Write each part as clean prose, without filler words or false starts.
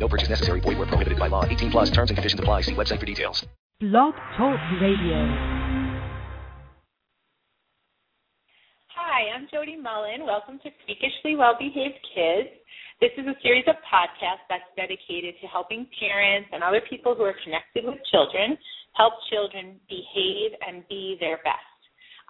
No purchase necessary. Void where prohibited by law. 18 plus terms and conditions apply. See website for details. Blog Talk Radio. Hi, I'm Jodi Mullen. Welcome to Freakishly Well-Behaved Kids. This is a series of podcasts that's dedicated to helping parents and other people who are connected with children help children behave and be their best.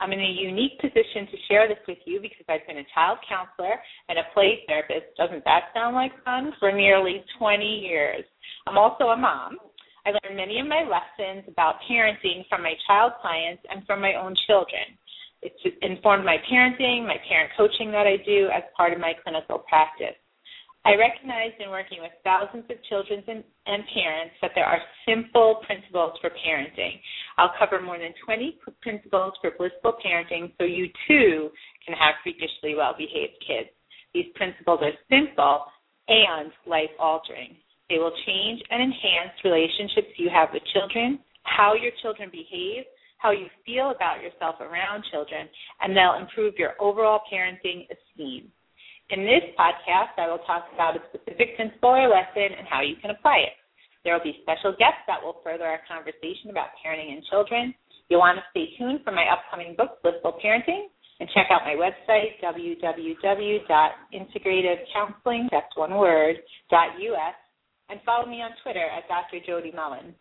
I'm in a unique position to share this with you because I've been a child counselor and a play therapist, doesn't that sound like fun, for nearly 20 years. I'm also a mom. I learned many of my lessons about parenting from my child clients and from my own children. It's informed my parenting, my parent coaching that I do as part of my clinical practice. I recognized in working with thousands of children and parents that there are simple principles for parenting. I'll cover more than 20 principles for blissful parenting so you too can have freakishly well-behaved kids. These principles are simple and life-altering. They will change and enhance relationships you have with children, how your children behave, how you feel about yourself around children, and they'll improve your overall parenting esteem. In this podcast, I will talk about a specific principle or lesson and how you can apply it. There will be special guests that will further our conversation about parenting and children. You'll want to stay tuned for my upcoming book, Blissful Parenting, and check out my website, www.integrativecounseling.us, and follow me on Twitter at Dr. Jodi Mullen.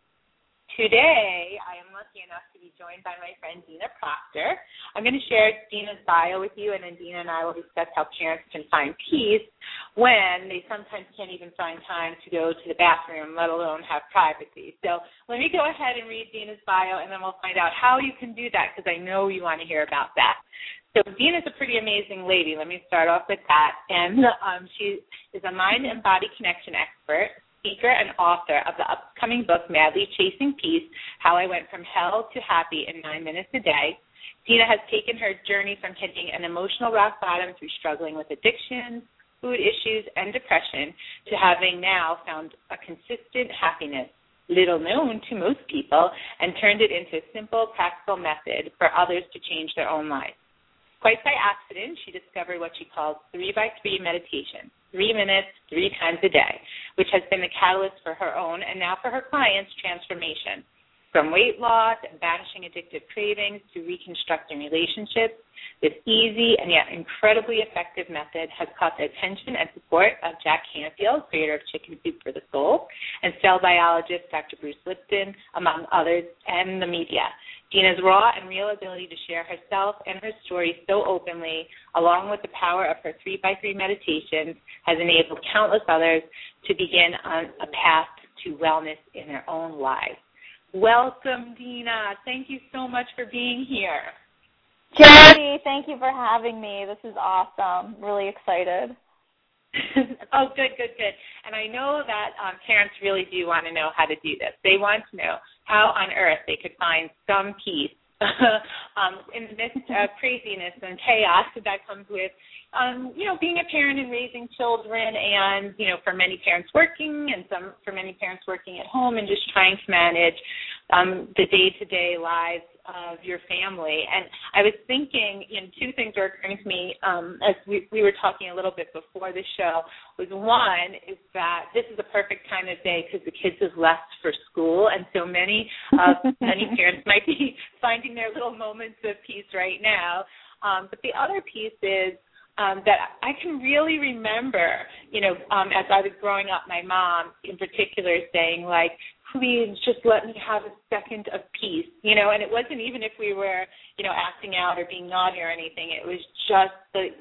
Today, I am lucky enough to be joined by my friend Dina Proctor. I'm going to share Dina's bio with you, and then Dina and I will discuss how parents can find peace when they sometimes can't even find time to go to the bathroom, let alone have privacy. So let me go ahead and read Dina's bio, and then we'll find out how you can do that, because I know you want to hear about that. So Dina's a pretty amazing lady. Let me start off with that. And she is a mind and body connection expert, speaker and author of the upcoming book, Madly Chasing Peace: How I Went from Hell to Happy in 9 Minutes a Day. Dina has taken her journey from hitting an emotional rock bottom through struggling with addiction, food issues, and depression to having now found a consistent happiness, little known to most people, and turned it into a simple, practical method for others to change their own lives. Quite by accident, she discovered what she calls 3x3 meditation, 3 minutes, 3 times a day, which has been the catalyst for her own and now for her clients' transformation, from weight loss and banishing addictive cravings to reconstructing relationships. This easy and yet incredibly effective method has caught the attention and support of Jack Canfield, creator of Chicken Soup for the Soul, and cell biologist Dr. Bruce Lipton, among others, and the media. Dina's raw and real ability to share herself and her story so openly, along with the power of her 3x3 meditations, has enabled countless others to begin on a path to wellness in their own lives. Welcome, Dina. Thank you so much for being here. Jodi, thank you for having me. This is awesome. Really excited. Oh, good. And I know that parents really do want to know how to do this. They want to know how on earth they could find some peace in the midst of craziness and chaos that comes with, being a parent and raising children and, for many parents working and for many parents working at home and just trying to manage the day-to-day lives of your family. And I was thinking, two things were occurring to me as we were talking a little bit before the show. Was one is that this is the perfect time of day because the kids have left for school, and so many parents might be finding their little moments of peace right now. But the other piece is that I can really remember, as I was growing up, my mom in particular saying, like, please just let me have a second of peace, and it wasn't even if we were, acting out or being naughty or anything. It was just the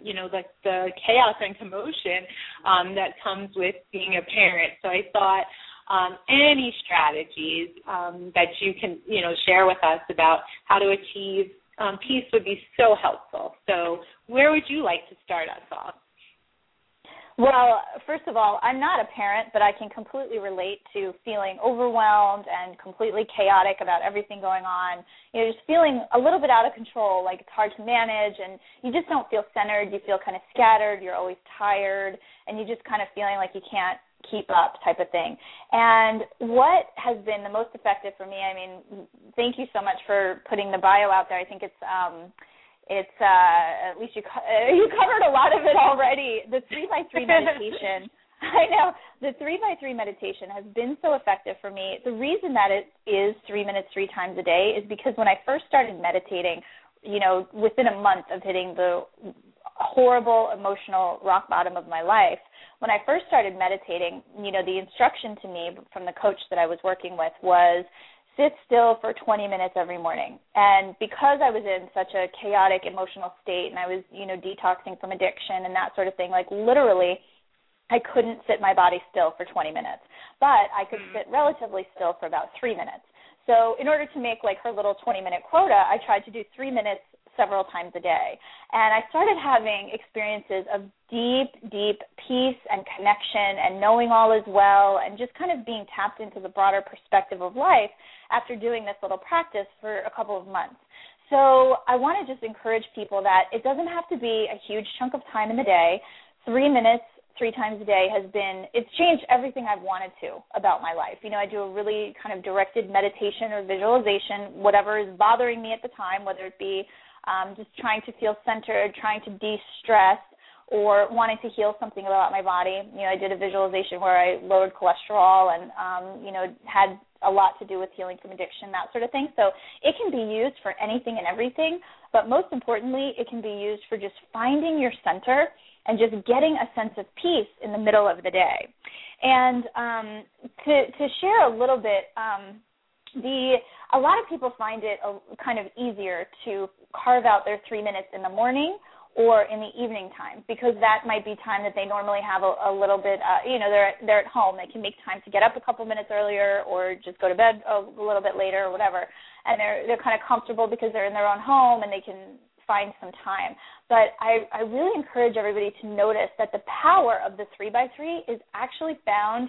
chaos and commotion that comes with being a parent. So I thought any strategies that you can, share with us about how to achieve peace would be so helpful. So where would you like to start us off? Well, first of all, I'm not a parent, but I can completely relate to feeling overwhelmed and completely chaotic about everything going on. You know, just feeling a little bit out of control, like it's hard to manage, and you just don't feel centered. You feel kind of scattered. You're always tired, and you're just kind of feeling like you can't keep up type of thing. And what has been the most effective for me, I mean, thank you so much for putting the bio out there. I think it's at least you covered a lot of it already. The 3x3 meditation, I know, the 3x3 meditation has been so effective for me. The reason that it is 3 minutes 3 times a day is because when I first started meditating, you know, within a month of hitting the horrible emotional rock bottom of my life, when I first started meditating, you know, the instruction to me from the coach that I was working with was, sit still for 20 minutes every morning. And because I was in such a chaotic emotional state and I was, you know, detoxing from addiction and that sort of thing, like literally I couldn't sit my body still for 20 minutes, but I could sit relatively still for about 3 minutes. So in order to make like her little 20-minute quota, I tried to do 3 minutes several times a day. And I started having experiences of deep, deep peace and connection and knowing all is well and just kind of being tapped into the broader perspective of life after doing this little practice for a couple of months. So I want to just encourage people that it doesn't have to be a huge chunk of time in the day. 3 minutes 3 times a day has been, it's changed everything I've wanted to about my life. You know, I do a really kind of directed meditation or visualization, whatever is bothering me at the time, whether it be just trying to feel centered, trying to de-stress, or wanting to heal something about my body. You know, I did a visualization where I lowered cholesterol and, you know, had a lot to do with healing from addiction, that sort of thing. So it can be used for anything and everything, but most importantly, it can be used for just finding your center and just getting a sense of peace in the middle of the day. And to share a little bit, a lot of people find it kind of easier to carve out their 3 minutes in the morning or in the evening time, because that might be time that they normally have a little bit, you know, they're at home. They can make time to get up a couple minutes earlier or just go to bed a little bit later or whatever. And they're kind of comfortable because they're in their own home and they can find some time. But I really encourage everybody to notice that the power of the 3x3 is actually found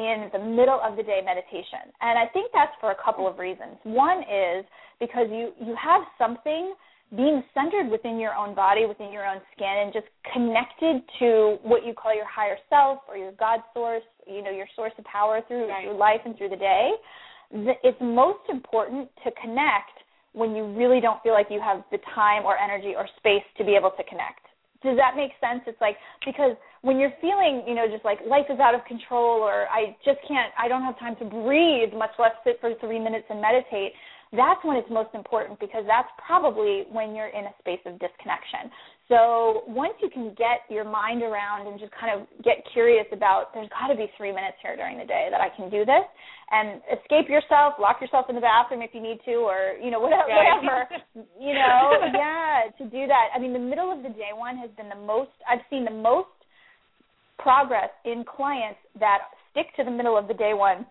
in the middle of the day meditation. And I think that's for a couple of reasons. One is because you have something being centered within your own body, within your own skin, and just connected to what you call your higher self or your God source, you know, your source of power through your life and through the day. It's most important to connect when you really don't feel like you have the time or energy or space to be able to connect. Does that make sense? It's like, because when you're feeling, you know, just like life is out of control or I don't have time to breathe, much less sit for 3 minutes and meditate, that's when it's most important, because that's probably when you're in a space of disconnection. So once you can get your mind around and just kind of get curious about, there's got to be 3 minutes here during the day that I can do this, and escape yourself, lock yourself in the bathroom if you need to, or, you know, whatever, you know, to do that. I mean, the middle of the day one has been the most, I've seen the most progress in clients that stick to the middle of the day one.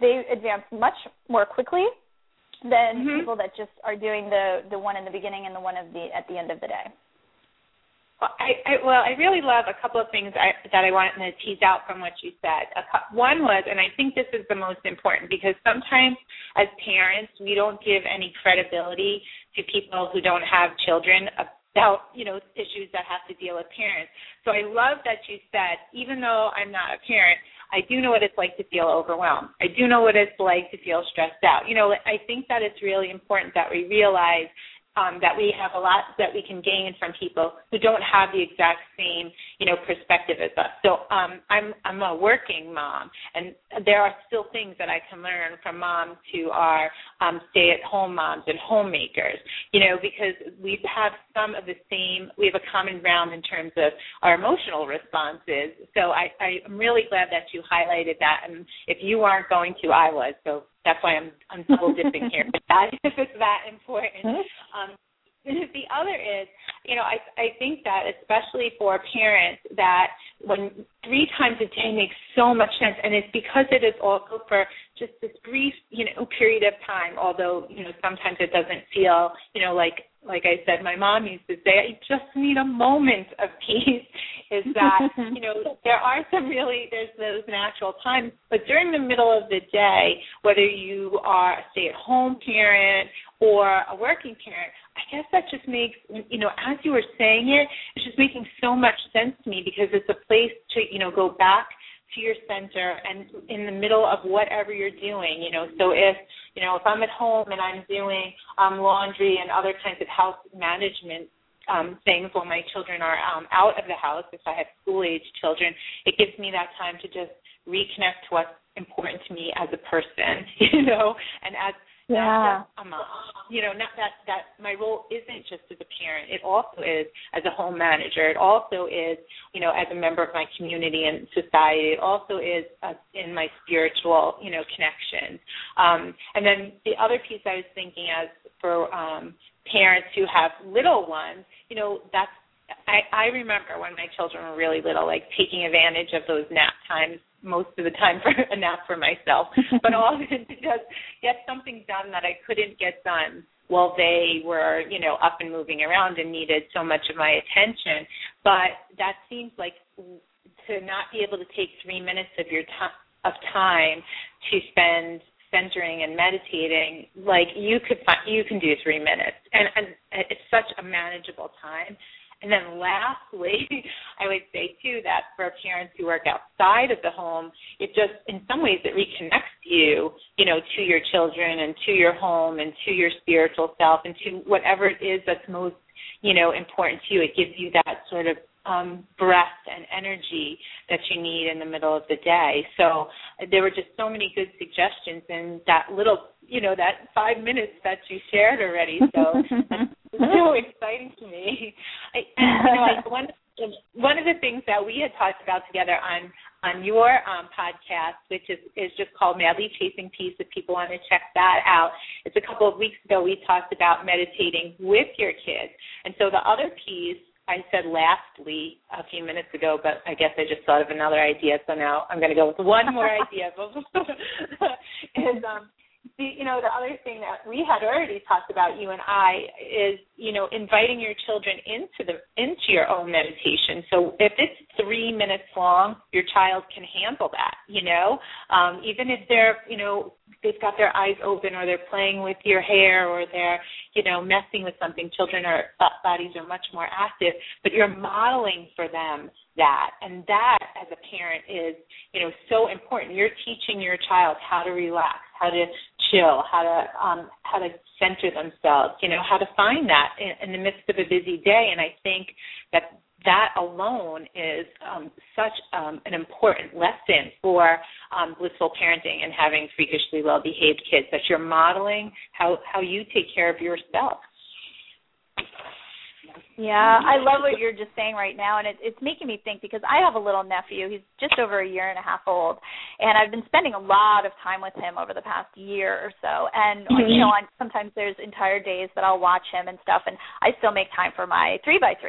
They advance much more quickly than people that just are doing the one in the beginning and the one at the end of the day. Well, I really love a couple of things that I wanted to tease out from what you said. One was, and I think this is the most important, because sometimes as parents we don't give any credibility to people who don't have children about, you know, issues that have to deal with parents. So I love that you said, even though I'm not a parent, I do know what it's like to feel overwhelmed. I do know what it's like to feel stressed out. You know, I think that it's really important that we realize that we have a lot that we can gain from people who don't have the exact same, you know, perspective as us. So I'm a working mom, and there are still things that I can learn from moms who are stay-at-home moms and homemakers, you know, because we have some of the same, we have a common ground in terms of our emotional responses. So I'm really glad that you highlighted that, and if you aren't going to, I was, so that's why I'm double dipping here. But that, if it's that important. The other is, you know, I think that especially for parents, that when 3 times a day makes so much sense, and it's because it is also for just this brief, you know, period of time, although, you know, sometimes it doesn't feel, you know, like like I said, my mom used to say, I just need a moment of peace, is that, you know, there's those natural times, but during the middle of the day, whether you are a stay-at-home parent or a working parent, I guess that just makes, you know, as you were saying it, it's just making so much sense to me because it's a place to, you know, go back to your center and in the middle of whatever you're doing, you know. So if I'm at home and I'm doing laundry and other kinds of house management things while my children are out of the house, if I have school-age children, it gives me that time to just reconnect to what's important to me as a person, you know, and as a mom, you know, not that my role isn't just as a parent. It also is as a home manager. It also is, you know, as a member of my community and society. It also is in my spiritual, you know, connection. And then the other piece I was thinking as for parents who have little ones, you know, that's, I remember when my children were really little, like taking advantage of those nap times most of the time for a nap for myself, but often to just get something done that I couldn't get done while they were, you know, up and moving around and needed so much of my attention. But that seems like to not be able to take 3 minutes of your time to spend centering and meditating, like you can do 3 minutes, and it's such a manageable time. And then lastly, I would say, too, that for parents who work outside of the home, it just, in some ways, it reconnects you, you know, to your children and to your home and to your spiritual self and to whatever it is that's most, you know, important to you. It gives you that sort of breath and energy that you need in the middle of the day. So there were just so many good suggestions in that little, you know, that 5 minutes that you shared already. So so exciting to me. One of the things that we had talked about together on your podcast, which is just called Madly Chasing Peace, if people want to check that out, it's a couple of weeks ago we talked about meditating with your kids. And so the other piece, I said lastly a few minutes ago, but I guess I just thought of another idea, so now I'm going to go with one more idea. You know, the other thing that we had already talked about, you and I, is, you know, inviting your children into your own meditation. So if it's 3 minutes long, your child can handle that, you know, even if they're, you know, they've got their eyes open or they're playing with your hair or they're, you know, messing with something. Children are bodies are much more active, but you're modeling for them that. And that, as a parent, is, you know, so important. You're teaching your child how to relax, how to chill, how to center themselves, you know, how to find that in the midst of a busy day. And I think that alone is such an important lesson for blissful parenting and having freakishly well-behaved kids, that you're modeling how you take care of yourself. Yeah, I love what you're just saying right now, and it's making me think, because I have a little nephew. He's just over 1.5 years old, and I've been spending a lot of time with him over the past year or so, and, you know, sometimes there's entire days that I'll watch him and stuff, and I still make time for my 3x3.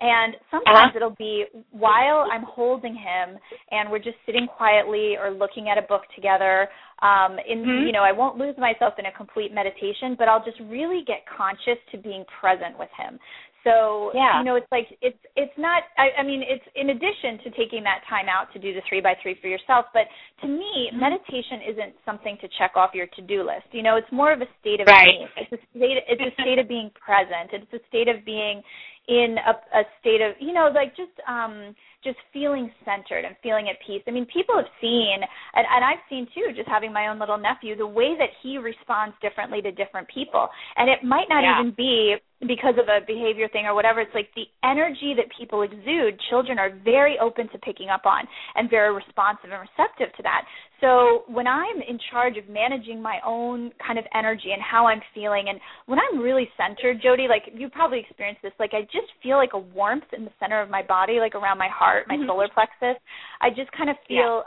And sometimes it'll be while I'm holding him and we're just sitting quietly or looking at a book together. You know, I won't lose myself in a complete meditation, but I'll just really get conscious to being present with him. So, you know, it's like it's not – I mean, it's in addition to taking that time out to do the 3x3 for yourself. But to me, meditation isn't something to check off your to-do list. You know, it's more of a state of being. It's a state of being present. It's a state of being in a state of, you know, like just feeling centered and feeling at peace. I mean, people have seen, and I've seen too, just having my own little nephew, the way that he responds differently to different people. And it might not even be because of a behavior thing or whatever. It's like the energy that people exude, children are very open to picking up on and very responsive and receptive to that. So when I'm in charge of managing my own kind of energy and how I'm feeling, and when I'm really centered, Jodi, like you probably experienced this, like I just feel like a warmth in the center of my body, like around my heart, my solar plexus. I just kind of feel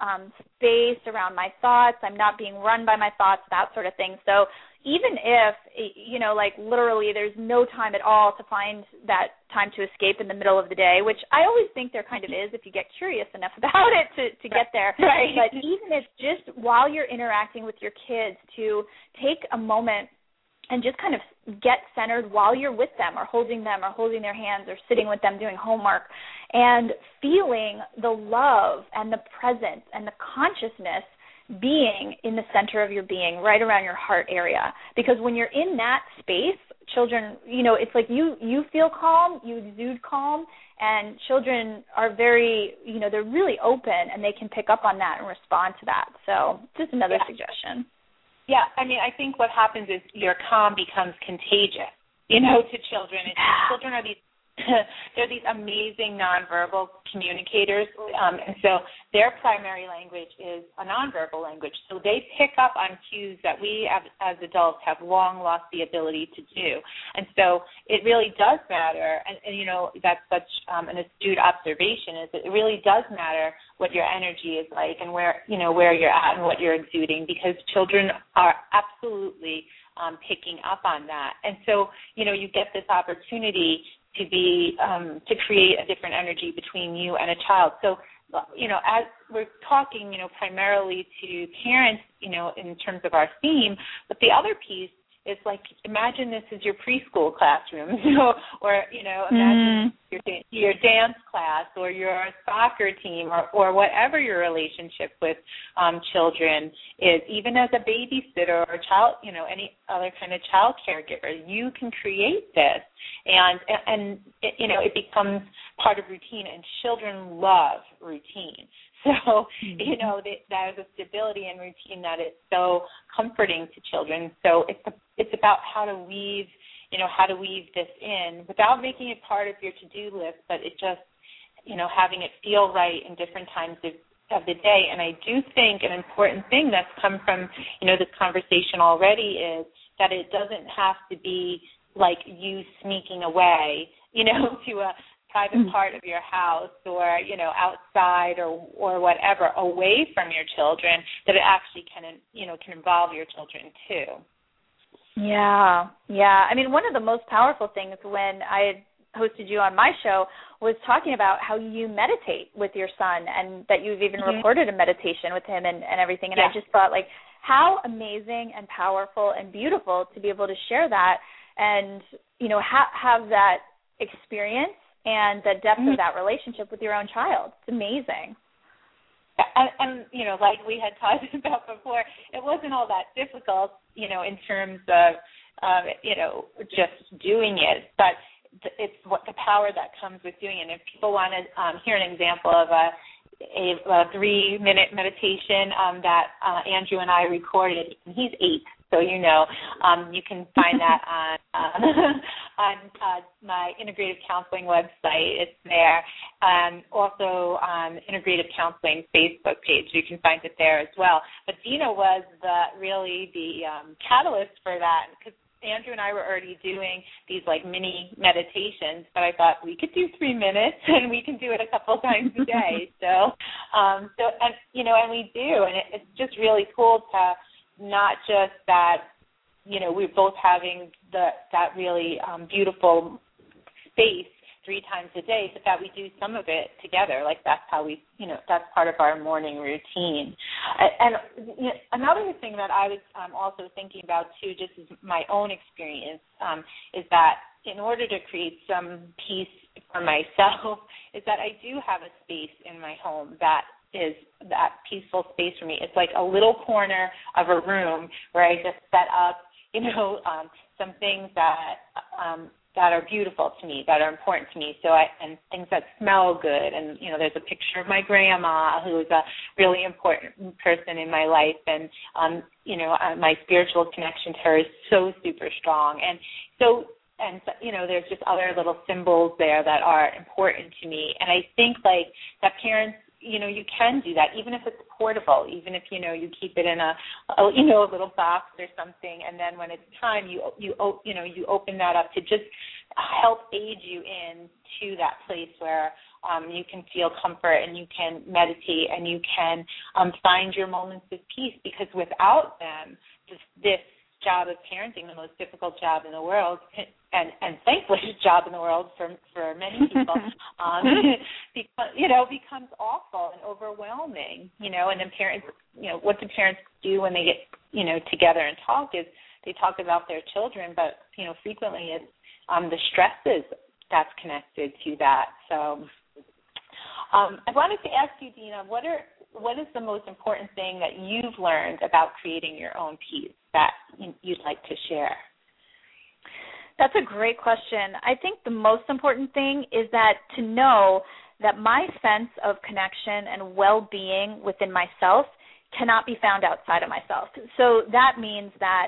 space around my thoughts. I'm not being run by my thoughts, that sort of thing. So even if, you know, like literally there's no time at all to find that time to escape in the middle of the day, which I always think there kind of is if you get curious enough about it to get there. Right. But even if just while you're interacting with your kids to take a moment and just kind of get centered while you're with them or holding them or holding their hands or sitting with them doing homework and feeling the love and the presence and the consciousness being in the center of your being, right around your heart area. Because when you're in that space, children, you know, it's like you feel calm, you exude calm, and children are very, you know, they're really open and they can pick up on that and respond to that. So just another suggestion. Yeah, I mean, I think what happens is your calm becomes contagious, you know, to children. And children are these, they're these amazing nonverbal communicators, and so their primary language is a nonverbal language. So they pick up on cues that we as adults have long lost the ability to do. And so it really does matter, and you know, that's such an astute observation, is that it really does matter what your energy is like and where, you know, where you're at and what you're exuding, because children are absolutely picking up on that. And so, you know, you get this opportunity to be to create a different energy between you and a child. So, you know, as we're talking, you know, primarily to parents, you know, in terms of our theme, but the other piece is like, imagine this is your preschool classroom, or you know, imagine your dance class or your soccer team or whatever your relationship with children is. Even as a babysitter or a child, you know, any other kind of child caregiver, you can create this. And it, you know, it becomes part of routine, and children love routine. So, you know, there's a stability in routine that is so comforting to children. So it's about how to weave this in without making it part of your to-do list, but it just, you know, having it feel right in different times of the day. And I do think an important thing that's come from, you know, this conversation already is that it doesn't have to be like you sneaking away, you know, to a private part of your house or, you know, outside or whatever, away from your children, that it actually can, you know, can involve your children too. Yeah. I mean, one of the most powerful things when I hosted you on my show was talking about how you meditate with your son and that you've even recorded a meditation with him and everything. And I just thought, like, how amazing and powerful and beautiful to be able to share that and, you know, have that experience and the depth of that relationship with your own child. It's amazing. And, you know, like we had talked about before, it wasn't all that difficult, you know, in terms of, you know, just doing it. But it's what the power that comes with doing it. And if people want to hear an example of a 3-minute meditation that Andrew and I recorded, and he's 8. So, you know, you can find that on my integrative counseling website. It's there. Also on integrative counseling Facebook page. You can find it there as well. But Dina was really the catalyst for that, because Andrew and I were already doing these, like, mini meditations, but I thought we could do 3 minutes and we can do it a couple times a day. So and, you know, and we do. And it's just really cool to – not just that, you know, we're both having that really beautiful space 3 times a day, but that we do some of it together. Like, that's how we, you know, that's part of our morning routine. And you know, another thing that I was also thinking about, too, just is my own experience, is that in order to create some peace for myself, is that I do have a space in my home that is that peaceful space for me. It's like a little corner of a room where I just set up, you know, some things that are beautiful to me, that are important to me. And things that smell good. And, you know, there's a picture of my grandma, who is a really important person in my life. And, you know, my spiritual connection to her is so super strong. And, you know, there's just other little symbols there that are important to me. And I think, like, that parents, you know, you can do that, even if it's portable, even if, you know, you keep it in a you know, a little box or something, and then when it's time, you open that up to just help aid you in to that place where you can feel comfort and you can meditate and you can find your moments of peace, because without them, this job of parenting, the most difficult job in the world, and thankfully job in the world for many people, you know, becomes awful and overwhelming, you know. And then parents, you know, what do parents do when they get, you know, together and talk is they talk about their children, but, you know, frequently it's the stresses that's connected to that. So I wanted to ask you, Dina, what is the most important thing that you've learned about creating your own peace that you'd like to share? That's a great question. I think the most important thing is that to know that my sense of connection and well-being within myself cannot be found outside of myself. So that means that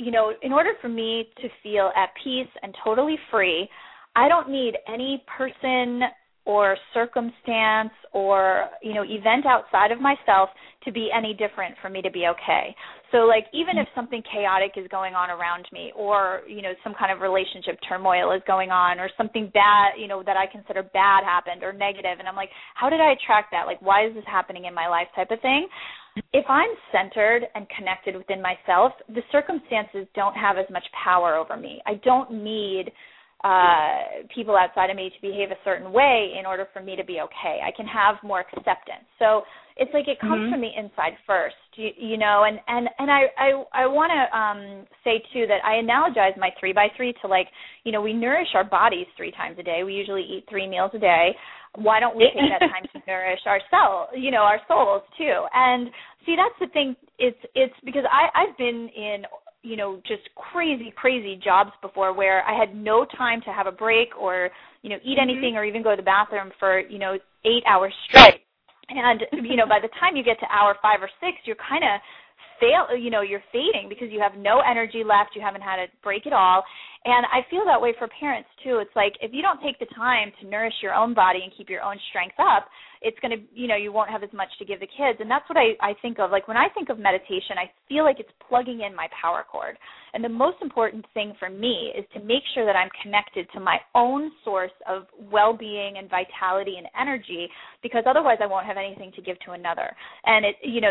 in order for me to feel at peace and totally free, I don't need any person or circumstance or, event outside of myself to be any different for me to be okay. So, even if something chaotic is going on around me or, some kind of relationship turmoil is going on or something bad, that I consider bad happened or negative, and I'm like, how did I attract that? Why is this happening in my life type of thing? If I'm centered and connected within myself, the circumstances don't have as much power over me. I don't need people outside of me to behave a certain way in order for me to be okay. I can have more acceptance. So it's like it comes from the inside first, and I want to say, too, that I analogize my 3x3 to, we nourish our bodies 3 times a day. We usually eat 3 meals a day. Why don't we take that time to nourish ourselves, our souls, too? And see, that's the thing. It's because I've been in just crazy jobs before where I had no time to have a break or, eat anything or even go to the bathroom for, 8 hours straight. And, by the time you get to hour 5 or 6, you're kind of you're fading because you have no energy left. You haven't had a break at all. And I feel that way for parents, too. It's like if you don't take the time to nourish your own body and keep your own strength up, it's going to, you won't have as much to give the kids. And that's what I think of. When I think of meditation, I feel like it's plugging in my power cord. And the most important thing for me is to make sure that I'm connected to my own source of well-being and vitality and energy, because otherwise I won't have anything to give to another. And,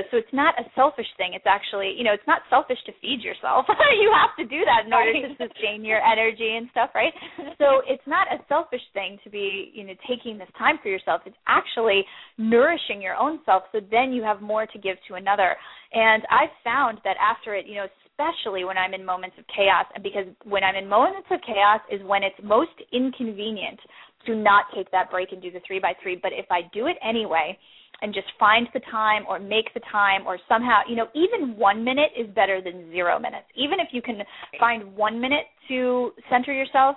so it's not a selfish thing. It's actually, it's not selfish to feed yourself. You have to do that in order to sustain your energy and stuff, right? So it's not a selfish thing to be, taking this time for yourself. It's actually nourishing your own self, so then you have more to give to another. And I've found that after it, especially when I'm in moments of chaos, because when I'm in moments of chaos is when it's most inconvenient to not take that break and do the 3x3. But if I do it anyway and just find the time or make the time or somehow, even 1 minute is better than 0 minutes. Even if you can find 1 minute to center yourself,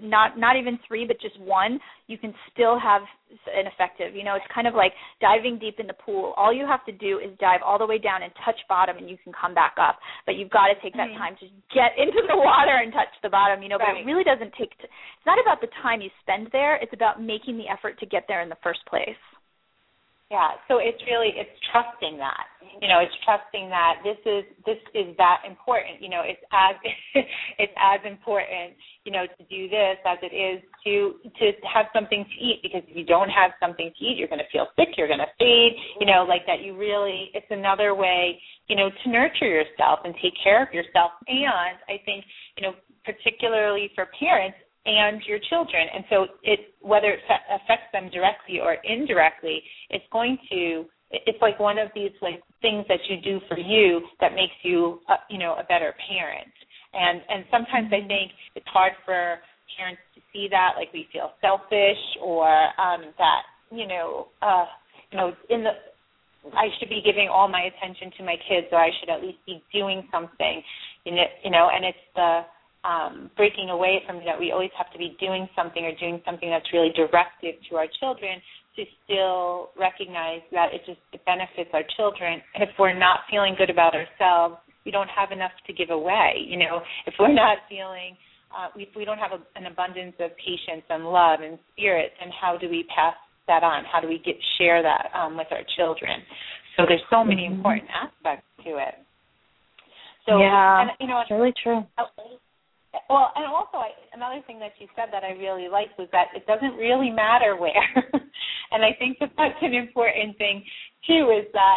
not even 3, but just 1, you can still have an effective, it's kind of like diving deep in the pool. All you have to do is dive all the way down and touch bottom, and you can come back up. But you've got to take that time to get into the water and touch the bottom, But it really doesn't take, it's not about the time you spend there. It's about making the effort to get there in the first place. Yeah, so it's trusting that, it's trusting that this is that important, it's as important, to do this as it is to have something to eat, because if you don't have something to eat, you're going to feel sick, you're going to fade, it's another way, to nurture yourself and take care of yourself. And I think, particularly for parents, and your children. And so whether it affects them directly or indirectly, it's like one of these things that you do for you that makes you, a better parent. And sometimes I think it's hard for parents to see that, we feel selfish or I should be giving all my attention to my kids, or I should at least be doing something, and it's the, breaking away from that, we always have to be doing something or doing something that's really directive to our children, to still recognize that it benefits our children. If we're not feeling good about ourselves, we don't have enough to give away. If we're not feeling, if we don't have an abundance of patience and love and spirit, then how do we pass that on? How do we share that with our children? So there's so many important aspects to it. So yeah, it's really true. Well, and also another thing that you said that I really liked was that it doesn't really matter where. And I think that that's an important thing, too, is that,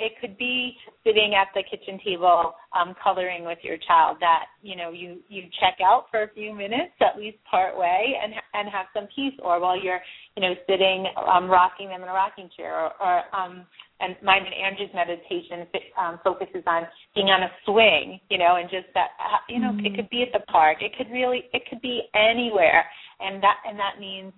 it could be sitting at the kitchen table coloring with your child that, you check out for a few minutes, at least part way, and and have some peace, or while you're, sitting, rocking them in a rocking chair, or and mine and Andrew's meditation focuses on being on a swing, and just that, it could be at the park, it could be anywhere, and that means,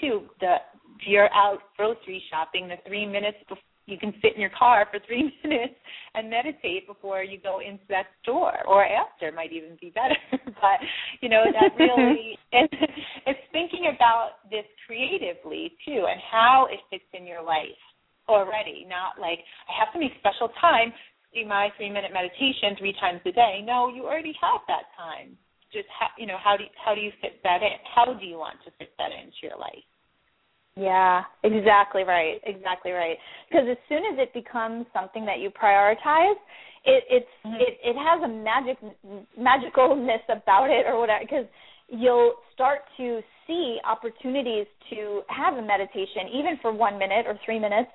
too, if you're out grocery shopping, the 3 minutes before, you can sit in your car for 3 minutes and meditate before you go into that store, or after might even be better. But, that really it's thinking about this creatively, too, and how it fits in your life already, not like I have to make special time to do my 3-minute meditation 3 times a day. No, you already have that time. Just, how do you fit that in? How do you want to fit that into your life? Yeah, exactly right. Because as soon as it becomes something that you prioritize, it has a magicalness about it, or whatever. Because you'll start to see opportunities to have a meditation, even for 1 minute or 3 minutes,